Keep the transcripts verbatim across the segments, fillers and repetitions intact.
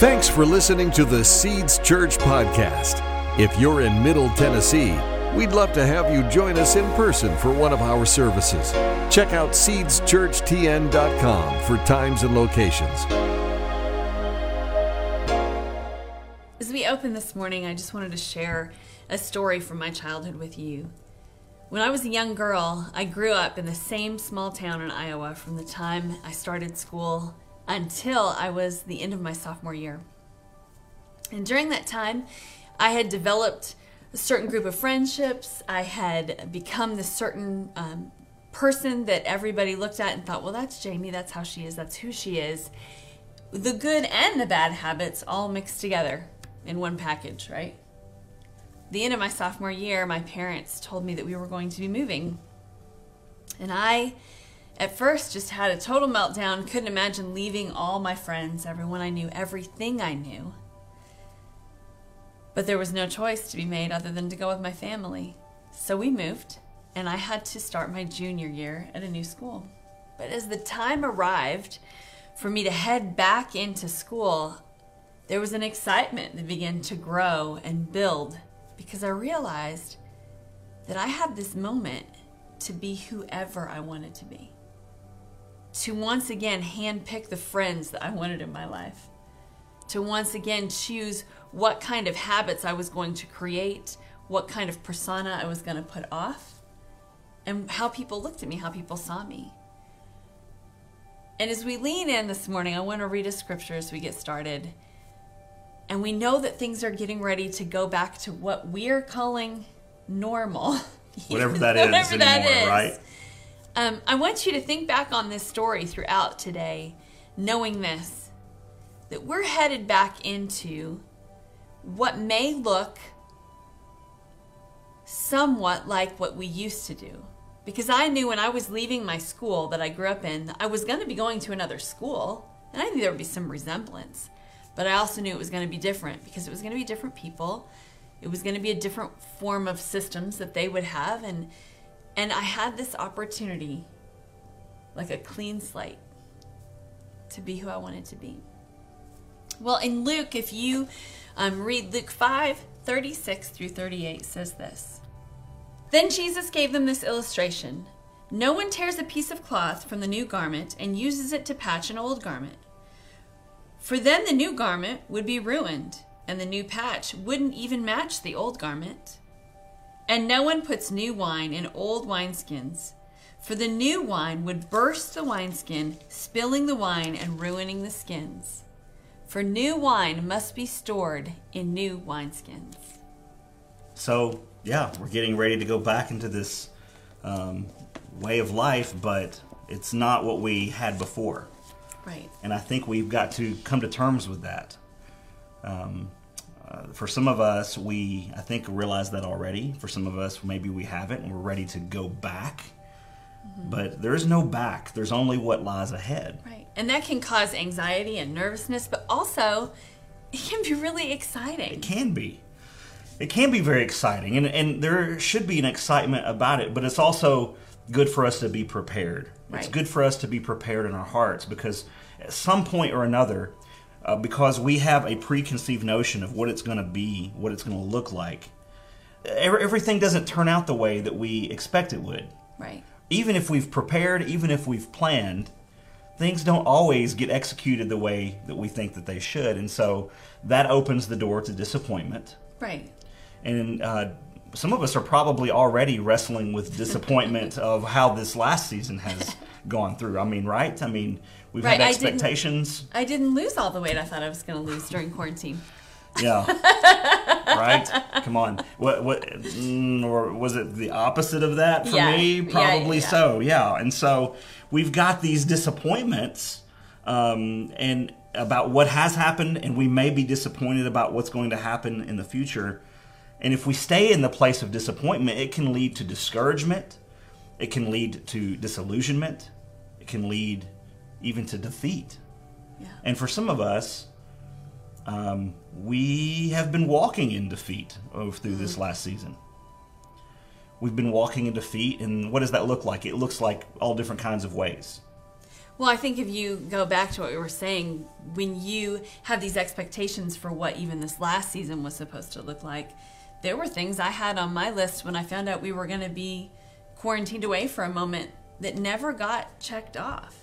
Thanks for listening to the Seeds Church podcast. If you're in Middle Tennessee, we'd love to have you join us in person for one of our services. Check out seeds church t n dot com for times and locations. As we open this morning, I just wanted to share a story from my childhood with you. When I was a young girl, I grew up in the same small town in Iowa from the time I started school until I was the end of my sophomore year. And during that time, I had developed a certain group of friendships. I had become this certain um, person that everybody looked at and thought, well, that's Jamie, that's how she is, that's who she is. The good and the bad habits all mixed together in one package, right? The end of my sophomore year, my parents told me that we were going to be moving. And I, at first, just had a total meltdown, couldn't imagine leaving all my friends, everyone I knew, everything I knew. But there was no choice to be made other than to go with my family. So we moved, and I had to start my junior year at a new school. But as the time arrived for me to head back into school, there was an excitement that began to grow and build, because I realized that I had this moment to be whoever I wanted to be, to once again handpick the friends that I wanted in my life, to once again choose what kind of habits I was going to create, what kind of persona I was going to put off, and how people looked at me, how people saw me. And as we lean in this morning, I want to read a scripture as we get started. And we know that things are getting ready to go back to what we're calling normal. Whatever that is whatever that anymore, is. Right? Um, I want you to think back on this story throughout today, knowing this, that we're headed back into what may look somewhat like what we used to do. Because I knew when I was leaving my school that I grew up in, I was going to be going to another school, and I knew there would be some resemblance. But I also knew it was going to be different, because it was going to be different people. It was going to be a different form of systems that they would have. And and I had this opportunity, like a clean slate, to be who I wanted to be. Well, in Luke, if you um, read Luke five, thirty-six through thirty-eight, says this. Then Jesus gave them this illustration. No one tears a piece of cloth from the new garment and uses it to patch an old garment. For then the new garment would be ruined, and the new patch wouldn't even match the old garment. And no one puts new wine in old wineskins, for the new wine would burst the wineskin, spilling the wine and ruining the skins. For new wine must be stored in new wineskins. So, yeah, we're getting ready to go back into this um, way of life, but it's not what we had before. Right. And I think we've got to come to terms with that. Um, uh, for some of us, we, I think, realize that already. For some of us, maybe we haven't, and we're ready to go back. Mm-hmm. But there is no back. There's only what lies ahead. Right. And that can cause anxiety and nervousness, but also it can be really exciting. It can be. It can be very exciting, and, and there should be an excitement about it, but it's also good for us to be prepared. Right. It's good for us to be prepared in our hearts, because at some point or another, uh, because we have a preconceived notion of what it's going to be, what it's going to look like, every, everything doesn't turn out the way that we expect it would. Right. Even if we've prepared, even if we've planned, things don't always get executed the way that we think that they should, and so that opens the door to disappointment. Right. And uh, some of us are probably already wrestling with disappointment of how this last season has gone through. I mean, right? I mean, we've right. had expectations. I didn't, I didn't lose all the weight I thought I was going to lose during quarantine. Yeah. Right? Come on. What? What? Mm, or was it the opposite of that for yeah. me? Probably yeah, yeah. so, yeah. And so we've got these disappointments um, and about what has happened, and we may be disappointed about what's going to happen in the future. And if we stay in the place of disappointment, it can lead to discouragement, it can lead to disillusionment, it can lead even to defeat. Yeah. And for some of us, um, we have been walking in defeat over through this last season. We've been walking in defeat, and what does that look like? It looks like all different kinds of ways. Well, I think if you go back to what we were saying, when you have these expectations for what even this last season was supposed to look like, there were things I had on my list when I found out we were going to be quarantined away for a moment that never got checked off.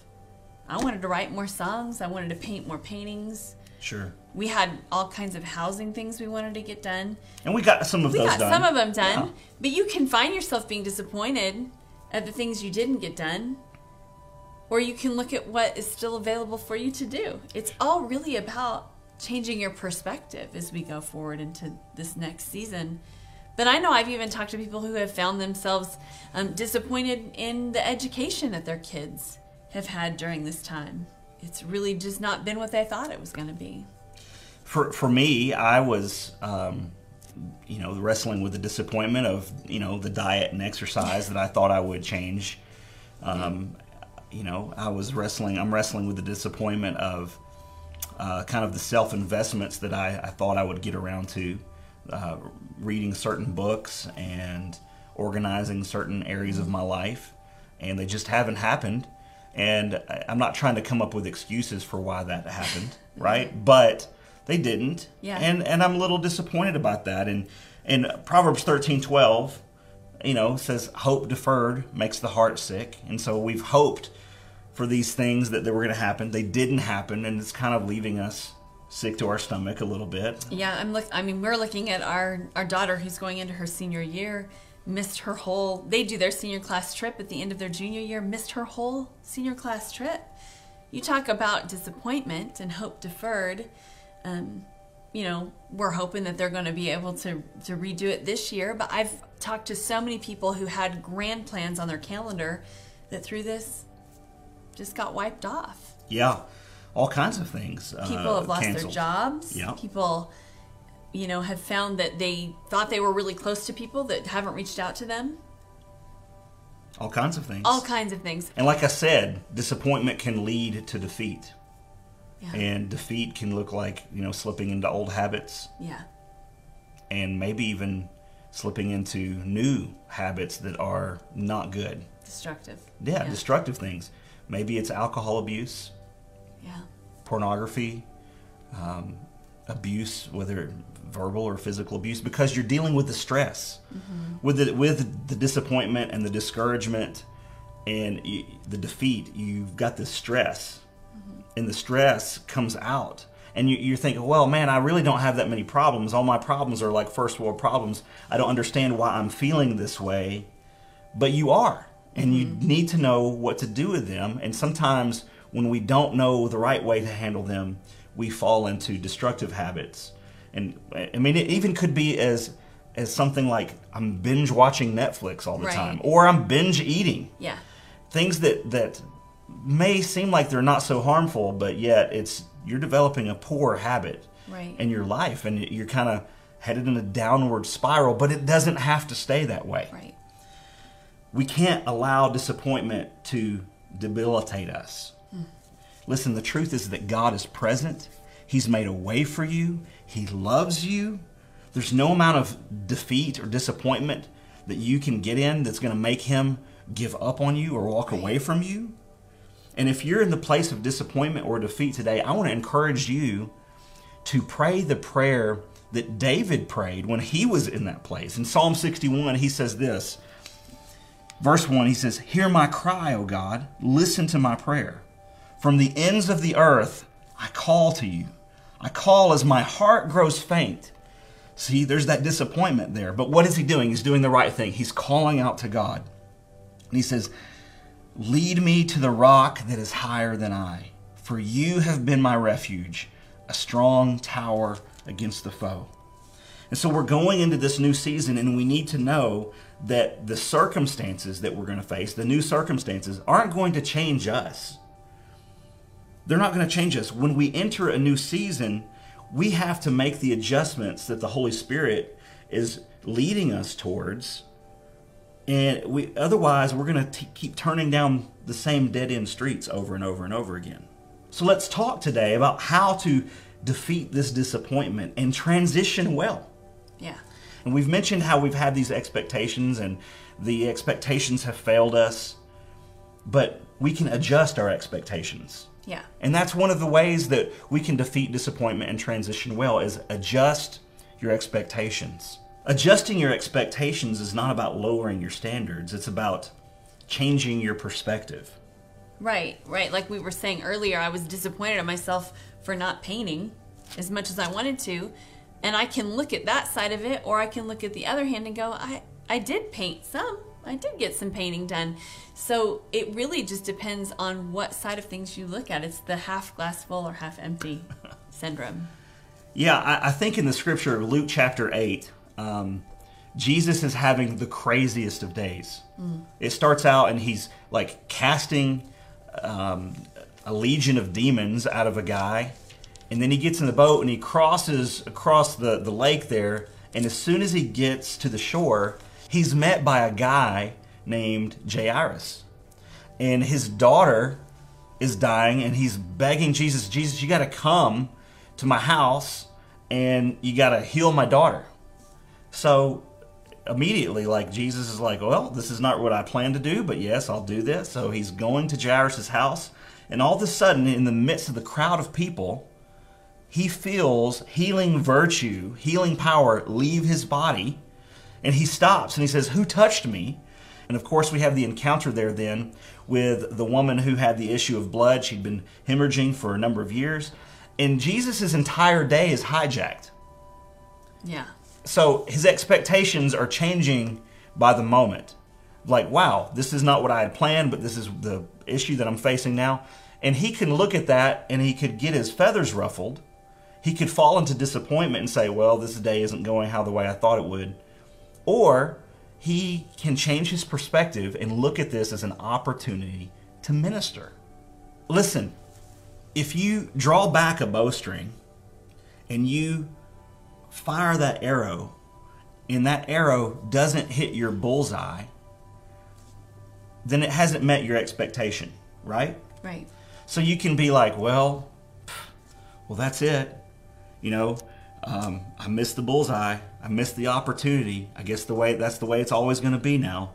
I wanted to write more songs. I wanted to paint more paintings. Sure. We had all kinds of housing things we wanted to get done. And we got some of we those done. We got some of them done. Yeah. But you can find yourself being disappointed at the things you didn't get done. Or you can look at what is still available for you to do. It's all really about changing your perspective as we go forward into this next season. But I know I've even talked to people who have found themselves um, disappointed in the education that their kids have had during this time. It's really just not been what they thought it was going to be. For, for me, I was... Um... you know, wrestling with the disappointment of, you know, the diet and exercise that I thought I would change. Um, you know, I was wrestling, I'm wrestling with the disappointment of uh, kind of the self-investments that I, I thought I would get around to, uh, reading certain books and organizing certain areas of my life, and they just haven't happened. And I'm not trying to come up with excuses for why that happened, right? But they didn't, yeah. and and I'm a little disappointed about that. And and Proverbs thirteen twelve, you know, says hope deferred makes the heart sick. And so we've hoped for these things that they were going to happen. They didn't happen, and it's kind of leaving us sick to our stomach a little bit. Yeah, I'm look. I mean, we're looking at our our daughter who's going into her senior year. Missed her whole. They do their senior class trip at the end of their junior year. Missed her whole senior class trip. You talk about disappointment and hope deferred. Um, you know, we're hoping that they're going to be able to, to redo it this year. But I've talked to so many people who had grand plans on their calendar that through this just got wiped off. Yeah, all kinds of things. Uh, people have lost canceled. Their jobs. Yeah. People, you know, have found that they thought they were really close to people that haven't reached out to them. All kinds of things. All kinds of things. And like I said, disappointment can lead to defeat. Yeah. And defeat can look like, you know, slipping into old habits. Yeah. And maybe even slipping into new habits that are not good. Destructive. Yeah, yeah. Destructive things. Maybe it's alcohol abuse. Yeah. Pornography. Um, abuse, whether verbal or physical abuse, because you're dealing with the stress. Mm-hmm. With the, with the disappointment and the discouragement and the defeat, you've got this stress. And the stress comes out. And you, you're thinking, well, man, I really don't have that many problems. All my problems are like first world problems. I don't understand why I'm feeling this way. But you are. And mm-hmm. you need to know what to do with them. And sometimes when we don't know the right way to handle them, we fall into destructive habits. And I mean, it even could be as, as something like I'm binge watching Netflix all the right. time. Or I'm binge eating. Yeah. Things that... that may seem like they're not so harmful, but yet it's you're developing a poor habit right. in your life, and you're kind of headed in a downward spiral, but it doesn't have to stay that way. Right. We can't allow disappointment to debilitate us. Hmm. Listen, the truth is that God is present. He's made a way for you. He loves you. There's no amount of defeat or disappointment that you can get in that's going to make him give up on you or walk right. away from you. And if you're in the place of disappointment or defeat today, I want to encourage you to pray the prayer that David prayed when he was in that place. In Psalm sixty-one, he says this, verse one, he says, "Hear my cry, O God, listen to my prayer. From the ends of the earth, I call to you. I call as my heart grows faint." See, there's that disappointment there. But what is he doing? He's doing the right thing. He's calling out to God. And he says, "Lead me to the rock that is higher than I, for you have been my refuge, a strong tower against the foe." And so we're going into this new season, and we need to know that the circumstances that we're going to face, the new circumstances, aren't going to change us. They're not going to change us. When we enter a new season, we have to make the adjustments that the Holy Spirit is leading us towards. And we, otherwise, we're going to keep turning down the same dead-end streets over and over and over again. So let's talk today about how to defeat this disappointment and transition well. Yeah. And we've mentioned how we've had these expectations and the expectations have failed us. But we can adjust our expectations. Yeah. And that's one of the ways that we can defeat disappointment and transition well, is adjust your expectations. Adjusting your expectations is not about lowering your standards. It's about changing your perspective. Right, right. Like we were saying earlier, I was disappointed in myself for not painting as much as I wanted to. And I can look at that side of it, or I can look at the other hand and go, I, I did paint some. I did get some painting done. So it really just depends on what side of things you look at. It's the half glass full or half empty syndrome. Yeah, I, I think in the scripture, Luke chapter eight, um, Jesus is having the craziest of days. Mm. It starts out and he's like casting um, a legion of demons out of a guy. And then he gets in the boat and he crosses across the, the lake there. And as soon as he gets to the shore, he's met by a guy named Jairus. And his daughter is dying, and he's begging Jesus, Jesus, you got to come to my house and you got to heal my daughter. So immediately, like, Jesus is like, well, this is not what I planned to do, but yes, I'll do this. So he's going to Jairus' house. And all of a sudden, in the midst of the crowd of people, he feels healing virtue, healing power leave his body. And he stops and he says, who touched me? And of course, we have the encounter there then with the woman who had the issue of blood. She'd been hemorrhaging for a number of years. And Jesus' entire day is hijacked. Yeah. So his expectations are changing by the moment. Like, wow, this is not what I had planned, but this is the issue that I'm facing now. And he can look at that and he could get his feathers ruffled. He could fall into disappointment and say, well, this day isn't going how the way I thought it would. Or he can change his perspective and look at this as an opportunity to minister. Listen, if you draw back a bowstring and you fire that arrow and that arrow doesn't hit your bullseye, then it hasn't met your expectation, right? Right. So you can be like, well, well, that's it. You know, um, I missed the bullseye. I missed the opportunity. I guess the way that's the way it's always going to be now.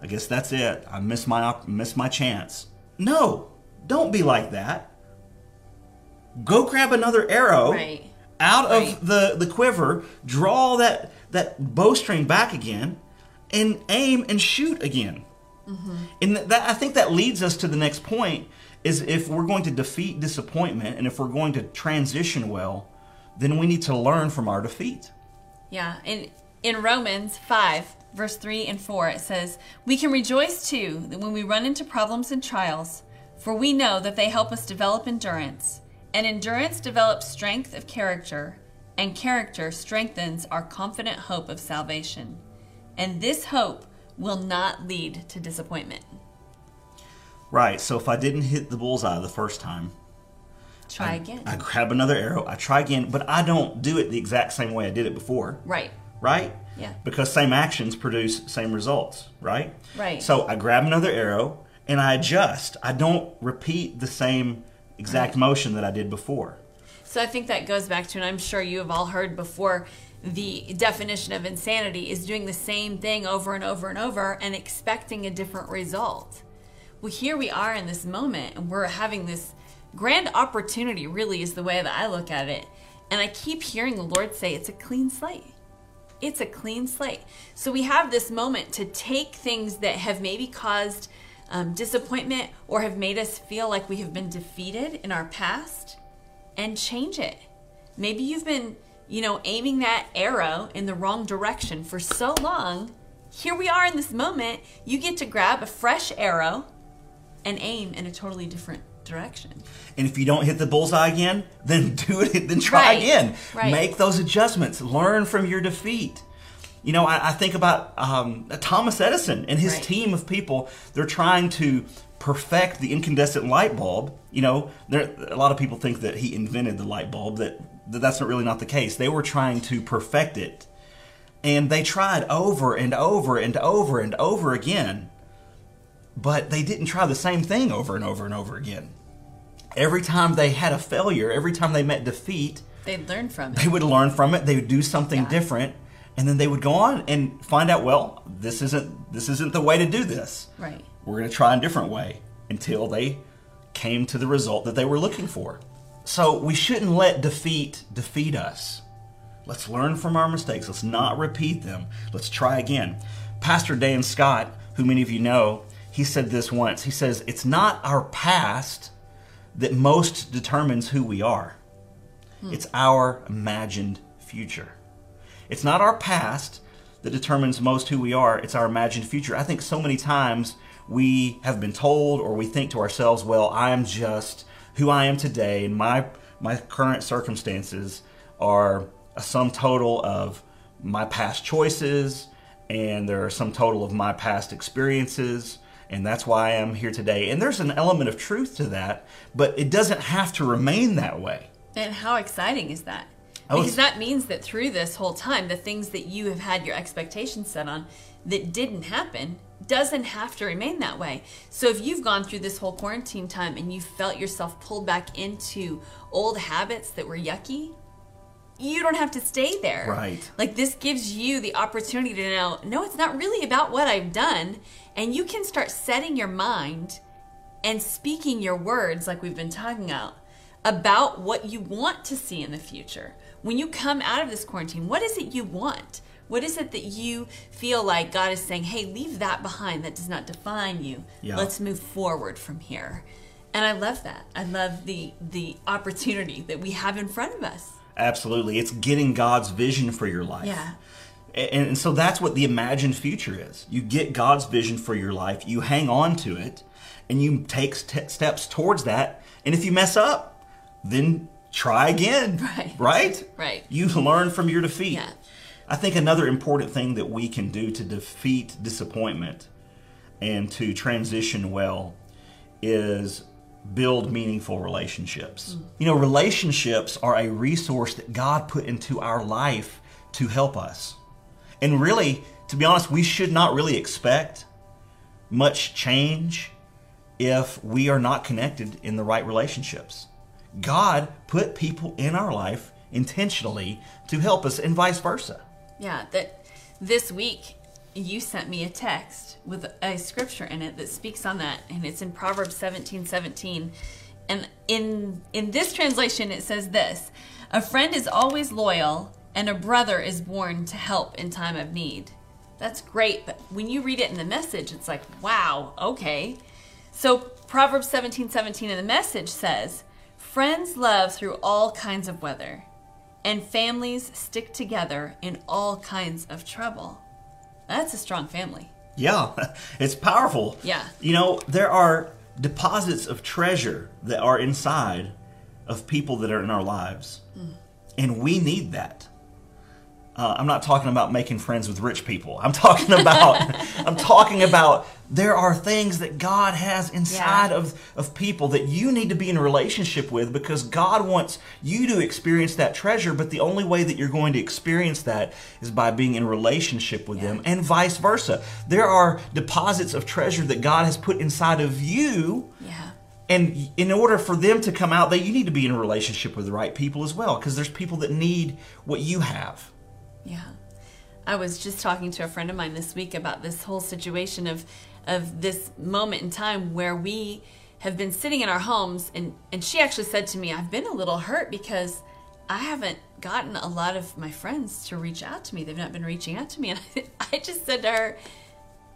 I guess that's it. I missed my missed my chance. No, don't be like that. Go grab another arrow right. out right. of the, the quiver, draw that, that bowstring back again, and aim and shoot again. Mm-hmm. And that, I think that leads us to the next point, is if we're going to defeat disappointment and if we're going to transition well, then we need to learn from our defeat. Yeah, and in Romans five, verse three and four, it says, we can rejoice too that when we run into problems and trials, for we know that they help us develop endurance, and endurance develops strength of character, and character strengthens our confident hope of salvation. And this hope will not lead to disappointment. Right, so if I didn't hit the bullseye the first time, Try I, again. I grab another arrow. I try again, but I don't do it the exact same way I did it before. Right. Right? Yeah. Because same actions produce same results, right? Right. So I grab another arrow and I adjust. I don't repeat the same exact right. motion that I did before. So I think that goes back to, and I'm sure you have all heard before, the definition of insanity is doing the same thing over and over and over and expecting a different result. Well, here we are in this moment and we're having this grand opportunity, really, is the way that I look at it. And I keep hearing the Lord say, it's a clean slate. It's a clean slate. So we have this moment to take things that have maybe caused um, disappointment or have made us feel like we have been defeated in our past and change it. Maybe you've been, you know, aiming that arrow in the wrong direction for so long. Here we are in this moment. You get to grab a fresh arrow and aim in a totally different direction. And if you don't hit the bullseye again, then do it, then try right. again. Right. Make those adjustments. Learn from your defeat. You know, I, I think about um, Thomas Edison and his right. team of people. They're trying to perfect the incandescent light bulb. You know, there, a lot of people think that he invented the light bulb. That, that that's not really not the case. They were trying to perfect it. And they tried over and over and over and over again. But they didn't try the same thing over and over and over again. Every time they had a failure, every time they met defeat, they'd learn from it. They would learn from it. They would do something yeah. different, and then they would go on and find out, well, this isn't this isn't the way to do this. Right. We're going to try a different way. until they came to the result that they were looking for. So we shouldn't let defeat defeat us. Let's learn from our mistakes. Let's not repeat them. Let's try again. Pastor Dan Scott, who many of you know, he said this once. He says, it's not our past that most determines who we are. Hmm. It's our imagined future. It's not our past that determines most who we are. It's our imagined future. I think so many times we have been told, or we think to ourselves, well, I am just who I am today, and my, my current circumstances are a sum total of my past choices, and there are some total of my past experiences, and that's why I am here today. And there's an element of truth to that, but it doesn't have to remain that way. And how exciting is that? Oh, because that means that through this whole time, the things that you have had your expectations set on that didn't happen doesn't have to remain that way. So if you've gone through this whole quarantine time and you felt yourself pulled back into old habits that were yucky, you don't have to stay there. Right. Like, this gives you the opportunity to know, no, it's not really about what I've done. And you can start setting your mind and speaking your words, like we've been talking about, about what you want to see in the future. When you come out of this quarantine, what is it you want? What is it that you feel like God is saying, hey, leave that behind. That does not define you. Yeah. Let's move forward from here. And I love that. I love the the opportunity that we have in front of us. Absolutely. It's getting God's vision for your life. Yeah. And, and so that's what the imagined future is. You get God's vision for your life, you hang on to it, and you take st- steps towards that. And if you mess up, then try again. Right. Right? Right. You learn from your defeat. Yeah. I think another important thing that we can do to defeat disappointment and to transition well is build meaningful relationships. Mm. You know, relationships are a resource that God put into our life to help us. And really, to be honest, we should not really expect much change if we are not connected in the right relationships. God put people in our life intentionally to help us, and vice versa. Yeah, that this week you sent me a text with a scripture in it that speaks on that, and it's in Proverbs seventeen seventeen. And in in this translation it says this: a friend is always loyal, and a brother is born to help in time of need. That's great, but when you read it in the Message, it's like, wow, okay. So Proverbs seventeen seventeen in the Message says, friends love through all kinds of weather, and families stick together in all kinds of trouble. That's a strong family. Yeah, it's powerful. Yeah. You know, there are deposits of treasure that are inside of people that are in our lives. Mm. And we need that. Uh, I'm not talking about making friends with rich people. I'm talking about, I'm talking about there are things that God has inside yeah. of, of people that you need to be in a relationship with, because God wants you to experience that treasure, but the only way that you're going to experience that is by being in a relationship with yeah. them, and vice versa. There are deposits of treasure that God has put inside of you. Yeah. And in order for them to come out, that you need to be in a relationship with the right people as well, because there's people that need what you have. Yeah. I was just talking to a friend of mine this week about this whole situation of of this moment in time where we have been sitting in our homes, and, and she actually said to me, I've been a little hurt because I haven't gotten a lot of my friends to reach out to me. They've not been reaching out to me. And I, I just said to her,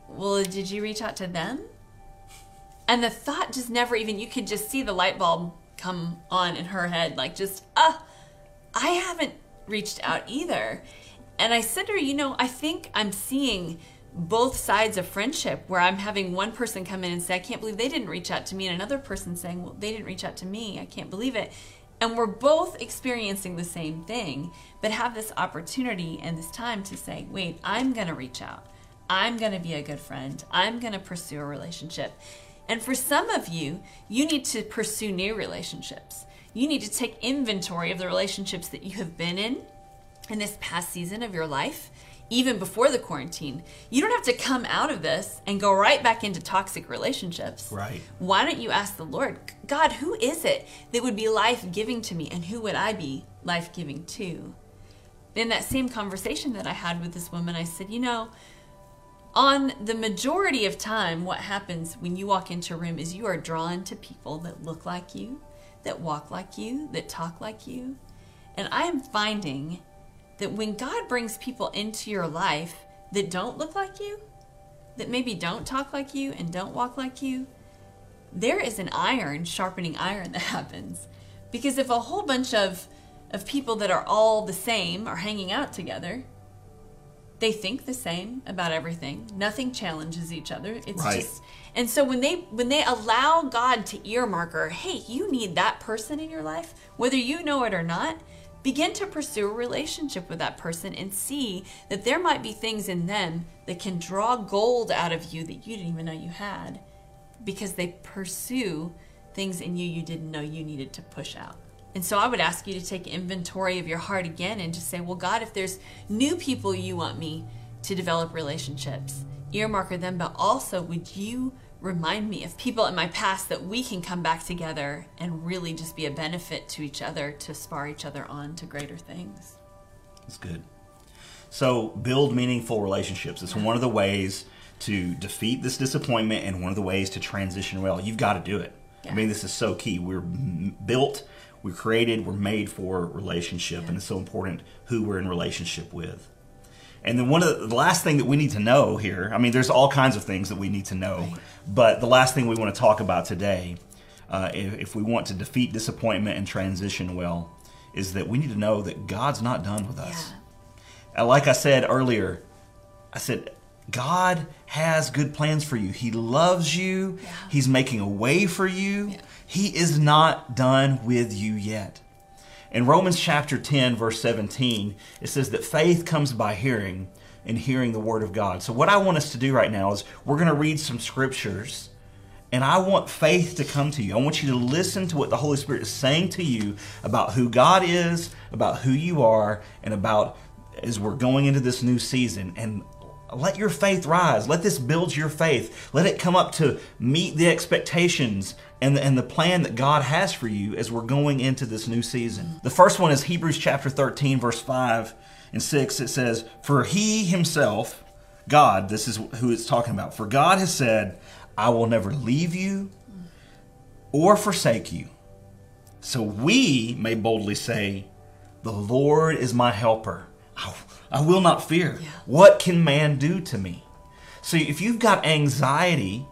well, did you reach out to them? And the thought just never even, you could just see the light bulb come on in her head, like just, ah, I haven't reached out either. And I said to her, you know, I think I'm seeing both sides of friendship, where I'm having one person come in and say, I can't believe they didn't reach out to me, and another person saying, well, they didn't reach out to me, I can't believe it. And we're both experiencing the same thing, but have this opportunity and this time to say, wait, I'm going to reach out. I'm going to be a good friend. I'm going to pursue a relationship. And for some of you, you need to pursue new relationships. You need to take inventory of the relationships that you have been in in this past season of your life, even before the quarantine. You don't have to come out of this and go right back into toxic relationships. Right. Why don't you ask the Lord, God, who is it that would be life-giving to me, and who would I be life-giving to? In that same conversation that I had with this woman, I said, you know, On the majority of time, what happens when you walk into a room is you are drawn to people that look like you, that walk like you, that talk like you. And I am finding that when God brings people into your life that don't look like you, that maybe don't talk like you and don't walk like you, there is an iron sharpening iron that happens. Because if a whole bunch of, of people that are all the same are hanging out together, they think the same about everything. Nothing challenges each other. It's right. just, and so when they when they allow God to earmark her, hey, you need that person in your life, whether you know it or not, begin to pursue a relationship with that person and see that there might be things in them that can draw gold out of you that you didn't even know you had, because they pursue things in you you didn't know you needed to push out. And so I would ask you to take inventory of your heart again and just say, well, God, if there's new people you want me to develop relationships, earmarker them, but also would you remind me of people in my past that we can come back together and really just be a benefit to each other, to spar each other on to greater things. That's good. So build meaningful relationships. It's one of the ways to defeat this disappointment and one of the ways to transition well. You've got to do it. Yeah. I mean, this is so key. We're built, we're created, we're made for relationship, yeah. and it's so important who we're in relationship with. And then one of the, the last thing that we need to know here, I mean, there's all kinds of things that we need to know, right. but the last thing we want to talk about today, uh, if, if we want to defeat disappointment and transition well, is that we need to know that God's not done with us. Yeah. Like I said earlier, I said, God has good plans for you. He loves you. Yeah. He's making a way for you. Yeah. He is not done with you yet. In Romans chapter ten, verse seventeen, it says that faith comes by hearing, and hearing the word of God. So what I want us to do right now is we're going to read some scriptures, and I want faith to come to you. I want you to listen to what the Holy Spirit is saying to you about who God is, about who you are, and about as we're going into this new season. And let your faith rise. Let this build your faith. Let it come up to meet the expectations and the, and the plan that God has for you as we're going into this new season. The first one is Hebrews chapter thirteen, verse five and six. It says, for he himself, God, this is who it's talking about. For God has said, I will never leave you or forsake you. So we may boldly say, the Lord is my helper. I I will not fear. Yeah. What can man do to me? So if you've got anxiety,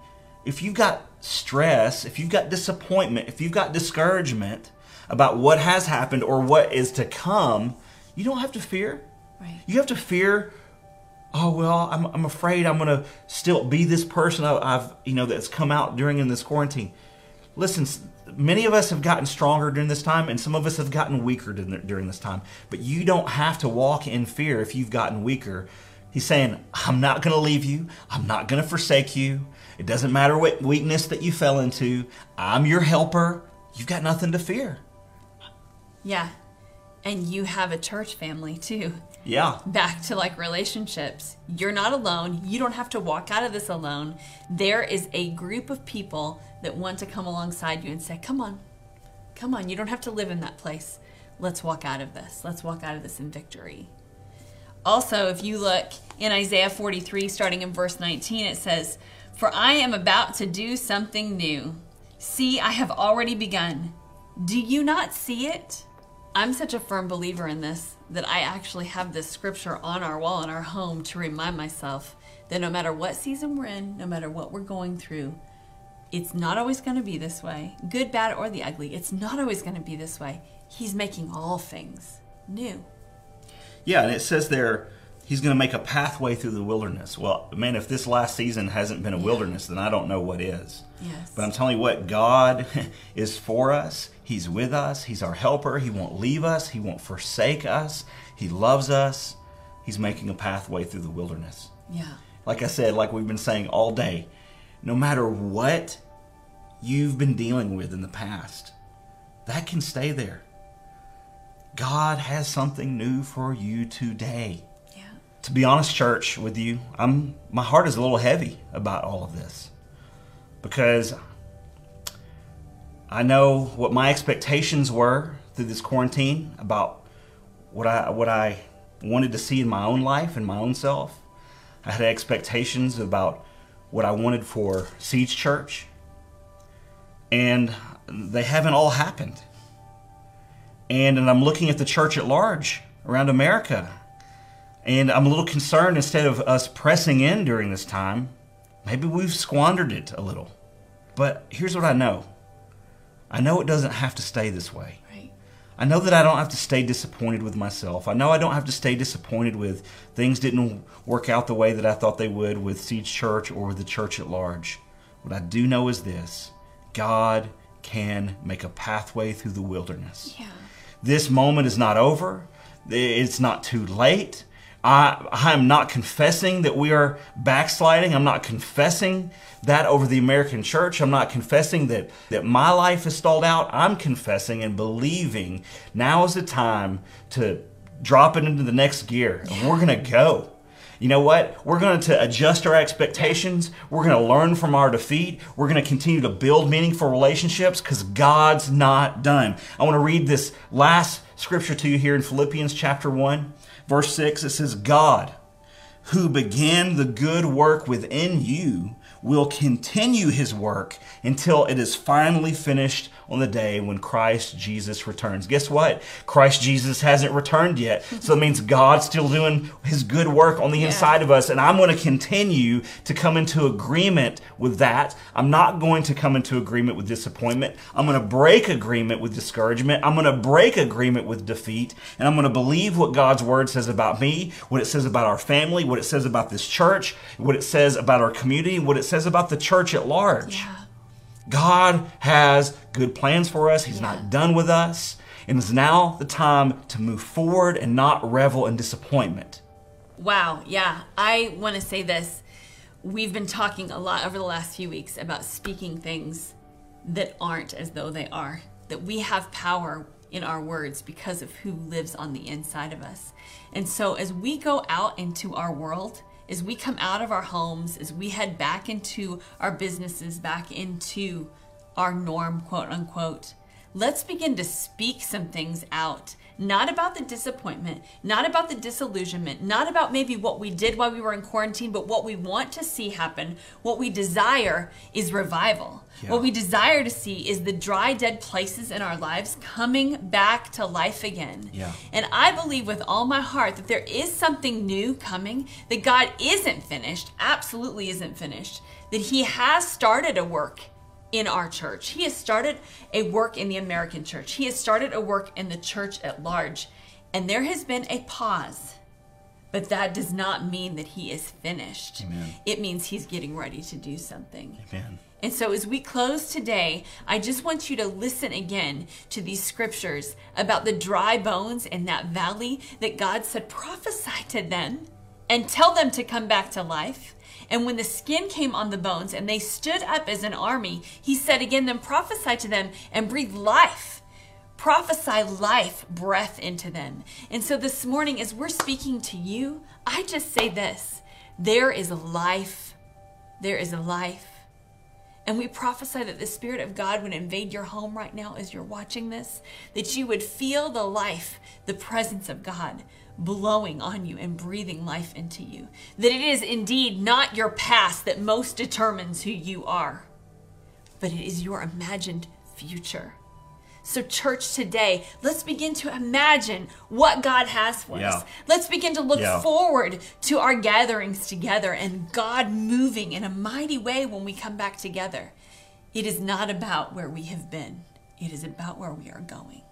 if you've got stress, if you've got disappointment, if you've got discouragement about what has happened or what is to come, you don't have to fear. Right. You have to fear, oh, well, I'm, I'm afraid I'm going to still be this person I've, you know, that's come out during in this quarantine. Listen, many of us have gotten stronger during this time, and some of us have gotten weaker during this time. But you don't have to walk in fear if you've gotten weaker. He's saying, I'm not going to leave you. I'm not going to forsake you. It doesn't matter what weakness that you fell into. I'm your helper. You've got nothing to fear. Yeah. And you have a church family too. Yeah. Back to like relationships. You're not alone. You don't have to walk out of this alone. There is a group of people that want to come alongside you and say, come on, come on. You don't have to live in that place. Let's walk out of this. Let's walk out of this in victory. Also, if you look in Isaiah forty-three, starting in verse nineteen, it says, for I am about to do something new. See, I have already begun. Do you not see it? I'm such a firm believer in this that I actually have this scripture on our wall in our home to remind myself that no matter what season we're in, no matter what we're going through, it's not always going to be this way. Good, bad, or the ugly. It's not always going to be this way. He's making all things new. Yeah, and it says there, he's going to make a pathway through the wilderness. Well, man, if this last season hasn't been a yeah. wilderness, then I don't know what is. Yes. But I'm telling you what, God is for us. He's with us. He's our helper. He won't leave us. He won't forsake us. He loves us. He's making a pathway through the wilderness. Yeah. Like I said, like we've been saying all day, no matter what you've been dealing with in the past, that can stay there. God has something new for you today. Yeah. To be honest, church, with you, I'm my heart is a little heavy about all of this because I know what my expectations were through this quarantine about what I what I wanted to see in my own life and my own self. I had expectations about what I wanted for Seeds Church, and they haven't all happened. And, and I'm looking at the church at large around America, and I'm a little concerned. Instead of us pressing in during this time, maybe we've squandered it a little. But here's what I know. I know it doesn't have to stay this way. Right. I know that I don't have to stay disappointed with myself. I know I don't have to stay disappointed with things didn't work out the way that I thought they would with Seeds Church or with the church at large. What I do know is this: God can make a pathway through the wilderness. Yeah. This moment is not over. It's not too late. I, I'm not confessing that we are backsliding. I'm not confessing that over the American church. I'm not confessing that, that my life is stalled out. I'm confessing and believing now is the time to drop it into the next gear. And we're going to go. You know what? We're going to adjust our expectations. We're going to learn from our defeat. We're going to continue to build meaningful relationships because God's not done. I want to read this last scripture to you here in Philippians chapter one. Verse six, it says, God, who began the good work within you, will continue his work until it is finally finished on the day when Christ Jesus returns. Guess what? Christ Jesus hasn't returned yet. So that means God's still doing his good work on the yeah. inside of us. And I'm going to continue to come into agreement with that. I'm not going to come into agreement with disappointment. I'm going to break agreement with discouragement. I'm going to break agreement with defeat. And I'm going to believe what God's word says about me, what it says about our family, what it says about this church, what it says about our community, what it says about the church at large. Yeah. God has good plans for us. He's yeah. not done with us. And it's now the time to move forward and not revel in disappointment. Wow. Yeah. I want to say this. We've been talking a lot over the last few weeks about speaking things that aren't as though they are, that we have power in our words because of who lives on the inside of us. And so as we go out into our world, as we come out of our homes, as we head back into our businesses, back into our norm, quote unquote, let's begin to speak some things out. Not about the disappointment, not about the disillusionment, not about maybe what we did while we were in quarantine, but what we want to see happen, what we desire is revival. Yeah. What we desire to see is the dry, dead places in our lives coming back to life again. Yeah. And I believe with all my heart that there is something new coming, that God isn't finished, absolutely isn't finished, that he has started a work in our church. He has started a work in the American church. He has started a work in the church at large. And there has been a pause, but that does not mean that he is finished. Amen. It means he's getting ready to do something. Amen. And so as we close today, I just want you to listen again to these scriptures about the dry bones in that valley that God said, prophesy to them and tell them to come back to life. And when the skin came on the bones and they stood up as an army, he said again, then prophesy to them and breathe life. Prophesy life, breath into them. And so this morning, as we're speaking to you, I just say this, there is life, there is life. And we prophesy that the Spirit of God would invade your home right now as you're watching this, that you would feel the life, the presence of God blowing on you and breathing life into you. That it is indeed not your past that most determines who you are, but it is your imagined future. So church today, let's begin to imagine what God has for yeah. us. Let's begin to look yeah. forward to our gatherings together and God moving in a mighty way when we come back together. It is not about where we have been. It is about where we are going.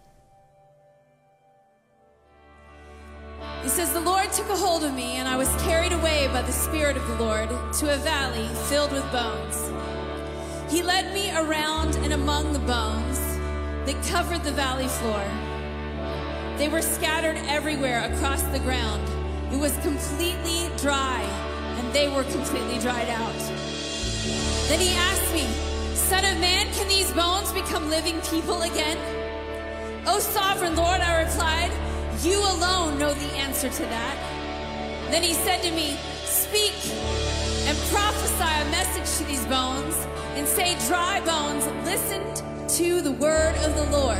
It says, the Lord took a hold of me, and I was carried away by the Spirit of the Lord to a valley filled with bones. He led me around and among the bones that covered the valley floor. They were scattered everywhere across the ground. It was completely dry, and they were completely dried out. Then he asked me, Son of man, can these bones become living people again? O sovereign Lord, I replied, you alone know the answer to that. Then he said to me, speak and prophesy a message to these bones and say, dry bones, listen to the word of the Lord.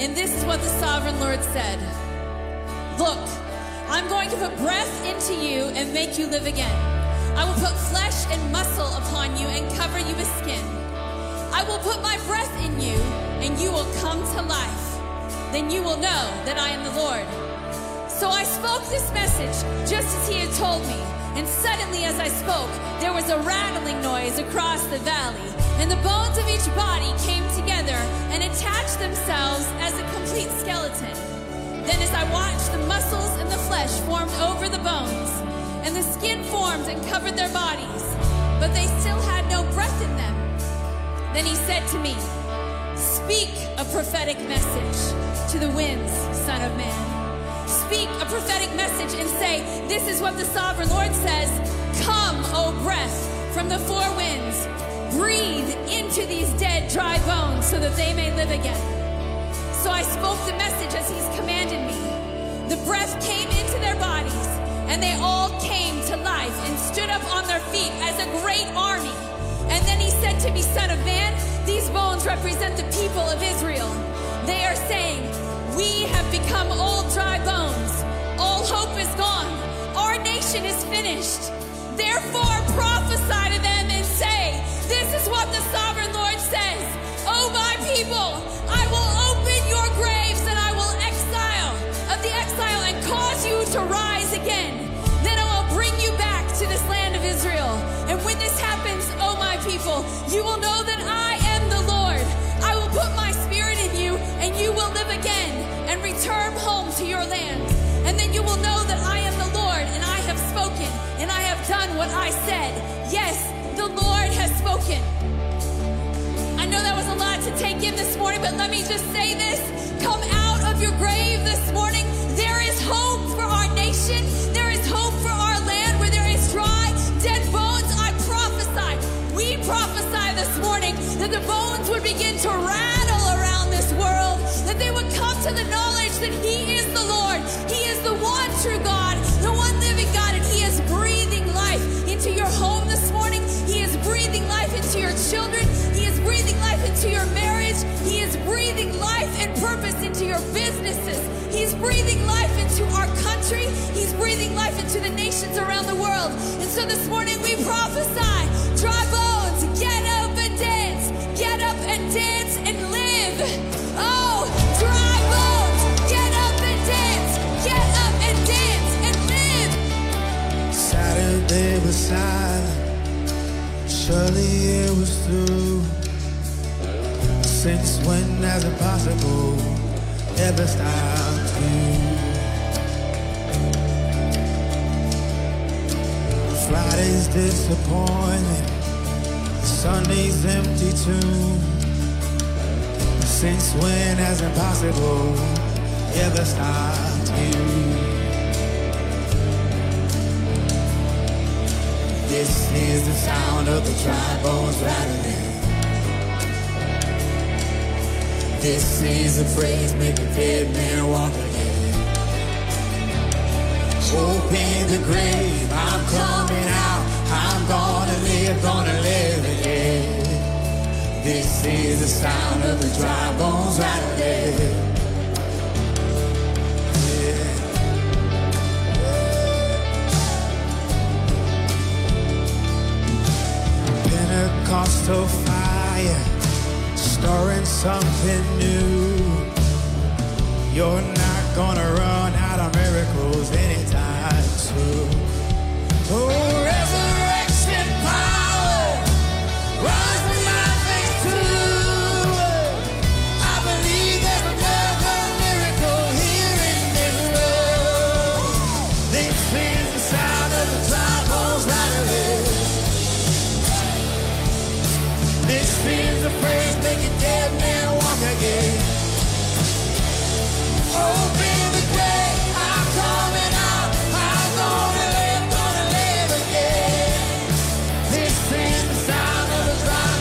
And this is what the sovereign Lord said. Look, I'm going to put breath into you and make you live again. I will put flesh and muscle upon you and cover you with skin. I will put my breath in you and you will come to life. Then you will know that I am the Lord. So I spoke this message just as he had told me. And suddenly as I spoke, there was a rattling noise across the valley. And the bones of each body came together and attached themselves as a complete skeleton. Then as I watched, the muscles and the flesh formed over the bones, and the skin formed and covered their bodies, but they still had no breath in them. Then he said to me, "Speak a prophetic message to the winds, Son of Man. Speak a prophetic message and say, this is what the Sovereign Lord says, come, O breath, from the four winds, breathe into these dead, dry bones so that they may live again." So I spoke the message as he's commanded me. The breath came into their bodies, and they all came to life and stood up on their feet as a great army. And then he said to me, "Son of man, these bones represent the people of Israel. They are saying, we have become old, dry bones. All hope is gone. Our nation is finished. Therefore prophesy to them and say, this is what the Sovereign Lord says. O my people, I will open your graves and I will exile of the exile and cause you to rise again. Then I will bring you back to this land of Israel. And when this happens, O my people, you will know that I am the Lord. I will put my spirit in you and you will live again and return home to your land. And then you will know that I am the Lord and I have spoken and I have done what I said. Yes, the Lord has spoken." I know that was a lot to take in this morning, but let me just say this. Come out of your grave this morning. There is hope for our nation. There is hope for our land where there is dry, dead bones. I prophesy. We prophesy this morning that the bones would begin to rattle around this world, that they would come to the knowledge that he is the Lord. He is the one true God, the one living God, and he is breathing life into your home this morning. He is breathing life into your children. He is breathing life into your marriage. He is breathing life and purpose into your businesses. He's breathing life into our country. He's breathing life into the nations around the world. And so this morning we prophesy, dry bones, get up and dance. Get up and dance and live. Oh, dry bones, get up and dance. Get up and dance and live. Saturday was silent. Surely it was through. Since when has it possible ever stopped you? Friday's disappointing, Sunday's empty too. Since when has it possible ever stopped you? This is the sound of the dry bones rattling. This is the phrase, make a dead man walk again. Open the grave, I'm coming out. I'm gonna live, gonna live again. This is the sound of the dry bones rattling. Pentecostal fire, stirring something new. You're not gonna run out of miracles anytime soon. Oh, resurrection power, rise in my face too. I believe there's another miracle here in this world. This is the sound of the dry bones rattling. This is the praise, make a dead man walk again. Open the grave, I'm coming out. I'm gonna live, gonna live again. This is the sound of the dry.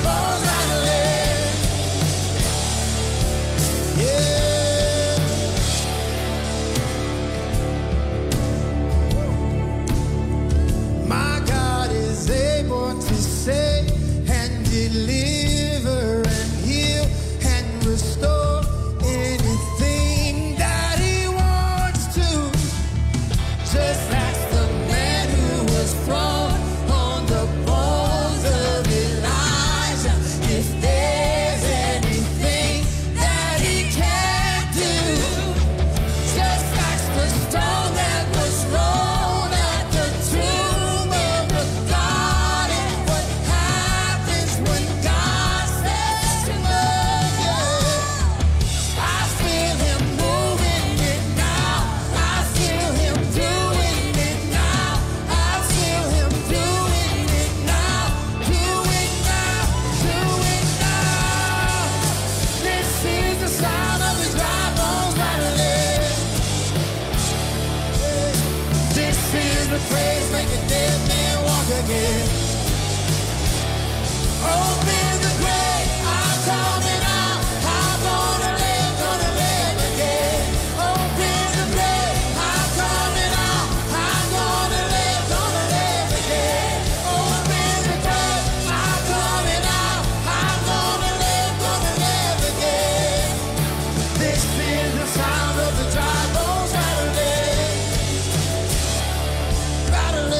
again. Open the grave, I'm coming out. I'm gonna live, gonna live again. Open the grave, I'm coming out. I'm gonna live, gonna live again. Open the grave, I'm coming out. I'm gonna live, gonna live again. This is the sound of the tribals rattling, rattling.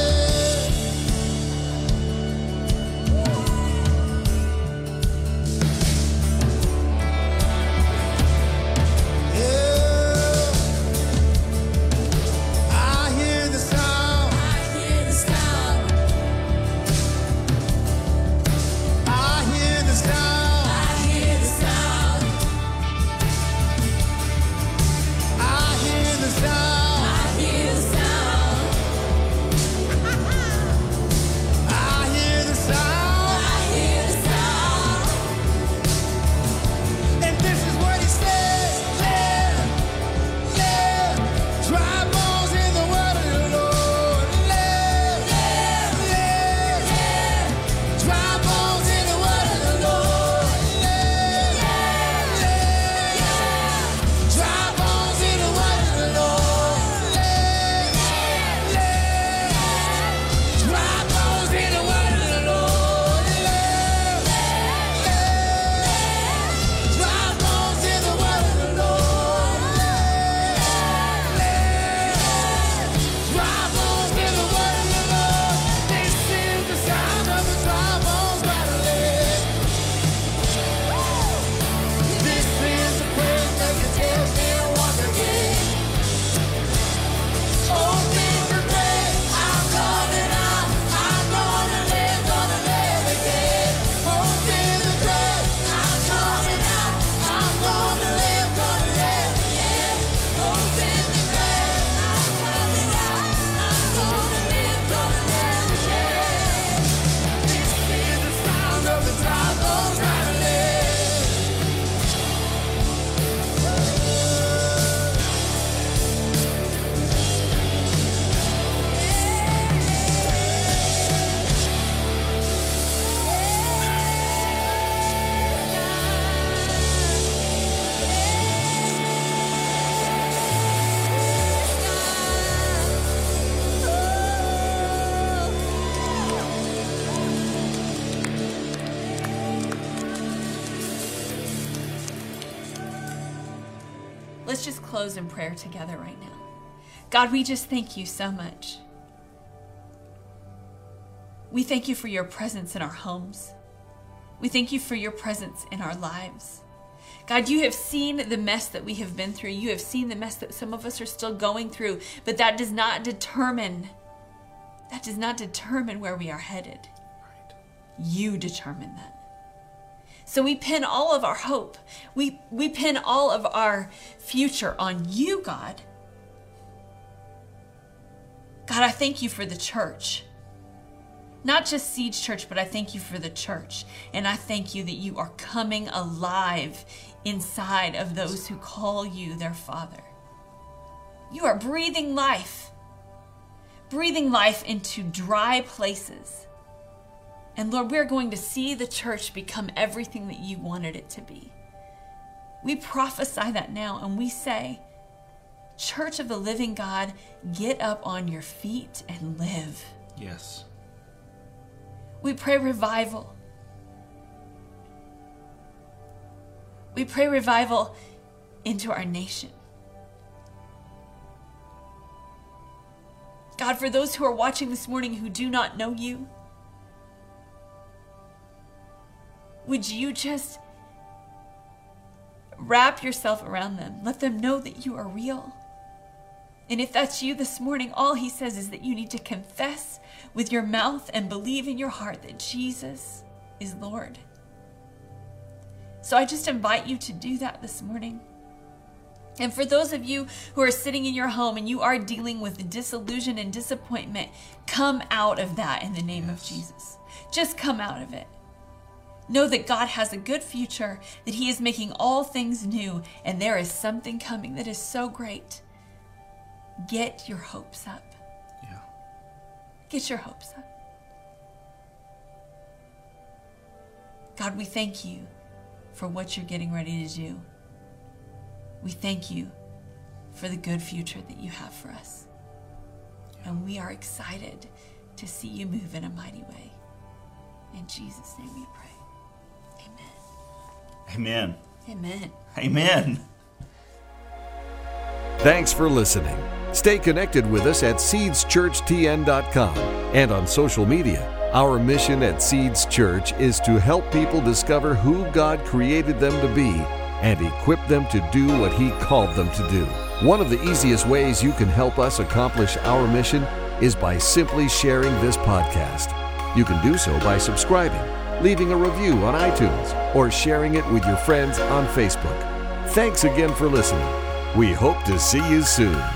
Let's just close in prayer together right now. God, we just thank you so much. We thank you for your presence in our homes. We thank you for your presence in our lives. God, you have seen the mess that we have been through. You have seen the mess that some of us are still going through, but that does not determine, that does not determine where we are headed. Right. You determine that. So we pin all of our hope, we, we pin all of our future on you, God. God, I thank you for the church. Not just Seeds Church, but I thank you for the church. And I thank you that you are coming alive inside of those who call you their Father. You are breathing life, breathing life into dry places. And Lord, we're going to see the church become everything that you wanted it to be. We prophesy that now, and we say, Church of the Living God, get up on your feet and live. Yes. We pray revival. We pray revival into our nation. God, for those who are watching this morning who do not know you, would you just wrap yourself around them? Let them know that you are real. And if that's you this morning, all he says is that you need to confess with your mouth and believe in your heart that Jesus is Lord. So I just invite you to do that this morning. And for those of you who are sitting in your home and you are dealing with disillusion and disappointment, come out of that in the name yes. of Jesus. Just come out of it. Know that God has a good future, that he is making all things new, and there is something coming that is so great. Get your hopes up. Yeah. Get your hopes up. God, we thank you for what you're getting ready to do. We thank you for the good future that you have for us. And we are excited to see you move in a mighty way. In Jesus' name we pray. Amen. Amen. Amen. Amen. Thanks for listening. Stay connected with us at seeds church t n dot com and on social media. Our mission at Seeds Church is to help people discover who God created them to be and equip them to do what He called them to do. One of the easiest ways you can help us accomplish our mission is by simply sharing this podcast. You can do so by subscribing, leaving a review on iTunes, or sharing it with your friends on Facebook. Thanks again for listening. We hope to see you soon.